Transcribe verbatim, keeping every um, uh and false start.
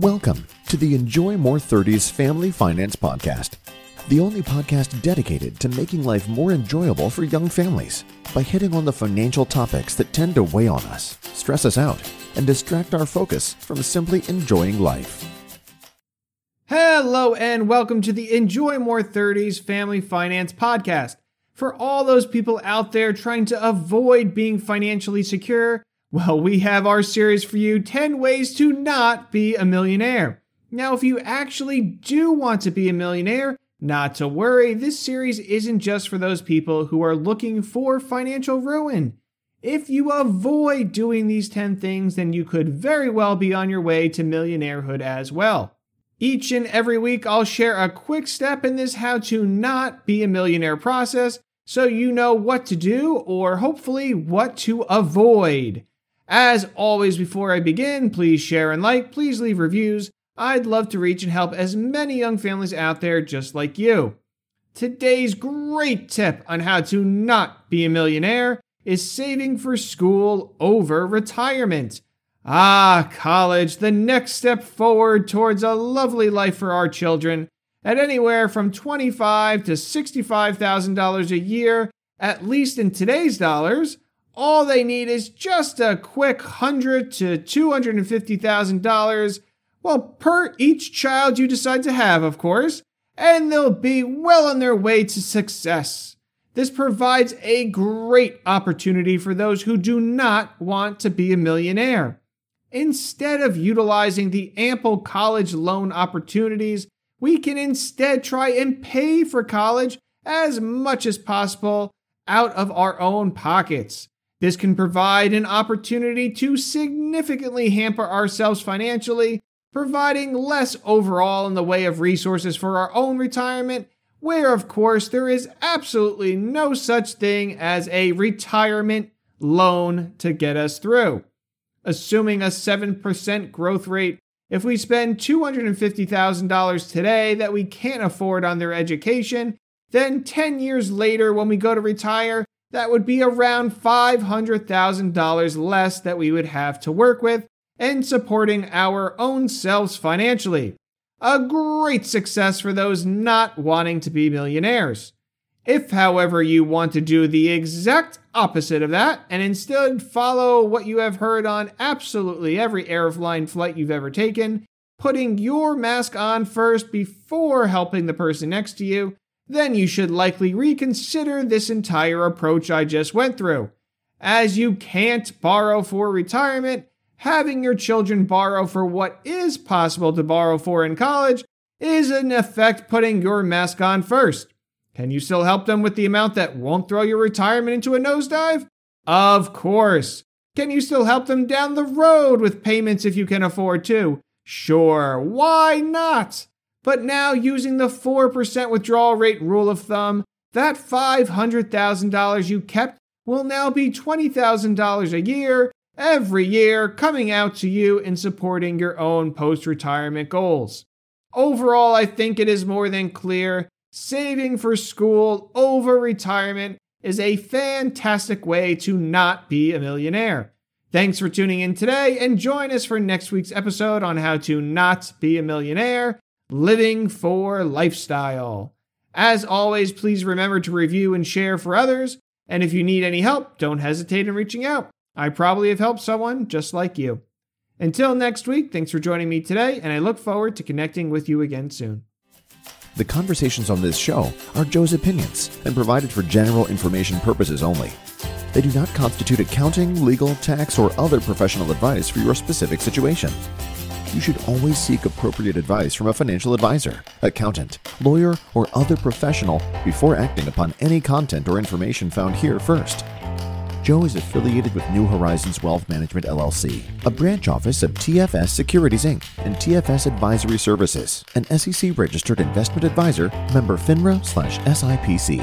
Welcome to the Enjoy More thirties Family Finance Podcast, the only podcast dedicated to making life more enjoyable for young families by hitting on the financial topics that tend to weigh on us, stress us out, and distract our focus from simply enjoying life. Hello and welcome to the Enjoy More thirties Family Finance Podcast. For all those people out there trying to avoid being financially secure, well, we have our series for you, ten Ways to Not Be a Millionaire. Now, if you actually do want to be a millionaire, not to worry, this series isn't just for those people who are looking for financial ruin. If you avoid doing these ten things, then you could very well be on your way to millionairehood as well. Each and every week, I'll share a quick step in this how to not be a millionaire process so you know what to do or hopefully what to avoid. As always, before I begin, please share and like, please leave reviews. I'd love to reach and help as many young families out there just like you. Today's great tip on how to not be a millionaire is saving for school over retirement. Ah, college, the next step forward towards a lovely life for our children at anywhere from twenty-five thousand dollars to sixty-five thousand dollars a year, at least in today's dollars. All they need is just a quick one hundred thousand dollars to two hundred fifty thousand dollars, well, per each child you decide to have, of course, and they'll be well on their way to success. This provides a great opportunity for those who do not want to be a millionaire. Instead of utilizing the ample college loan opportunities, we can instead try and pay for college as much as possible out of our own pockets. This can provide an opportunity to significantly hamper ourselves financially, providing less overall in the way of resources for our own retirement, where, of course, there is absolutely no such thing as a retirement loan to get us through. Assuming a seven percent growth rate, if we spend two hundred fifty thousand dollars today that we can't afford on their education, then ten years later when we go to retire, that would be around five hundred thousand dollars less that we would have to work with and supporting our own selves financially. A great success for those not wanting to be millionaires. If, however, you want to do the exact opposite of that and instead follow what you have heard on absolutely every airline flight you've ever taken, putting your mask on first before helping the person next to you, then you should likely reconsider this entire approach I just went through. As you can't borrow for retirement, having your children borrow for what is possible to borrow for in college is in effect putting your mask on first. Can you still help them with the amount that won't throw your retirement into a nosedive? Of course. Can you still help them down the road with payments if you can afford to? Sure, why not? But now, using the four percent withdrawal rate rule of thumb, that five hundred thousand dollars you kept will now be twenty thousand dollars a year, every year, coming out to you in supporting your own post-retirement goals. Overall, I think it is more than clear, saving for school over retirement is a fantastic way to not be a millionaire. Thanks for tuning in today, and join us for next week's episode on how to not be a millionaire. Living for lifestyle. As always, please remember to review and share for others. And if you need any help, don't hesitate in reaching out. I probably have helped someone just like you. Until next week, thanks for joining me today, and I look forward to connecting with you again soon. The conversations on this show are Joe's opinions and provided for general information purposes only. They do not constitute accounting, legal, tax, or other professional advice for your specific situation. You should always seek appropriate advice from a financial advisor, accountant, lawyer, or other professional before acting upon any content or information found here first. Joe is affiliated with New Horizons Wealth Management L L C, a branch office of T F S Securities, Incorporated and T F S Advisory Services, an S E C-registered investment advisor, member FINRA slash S I P C.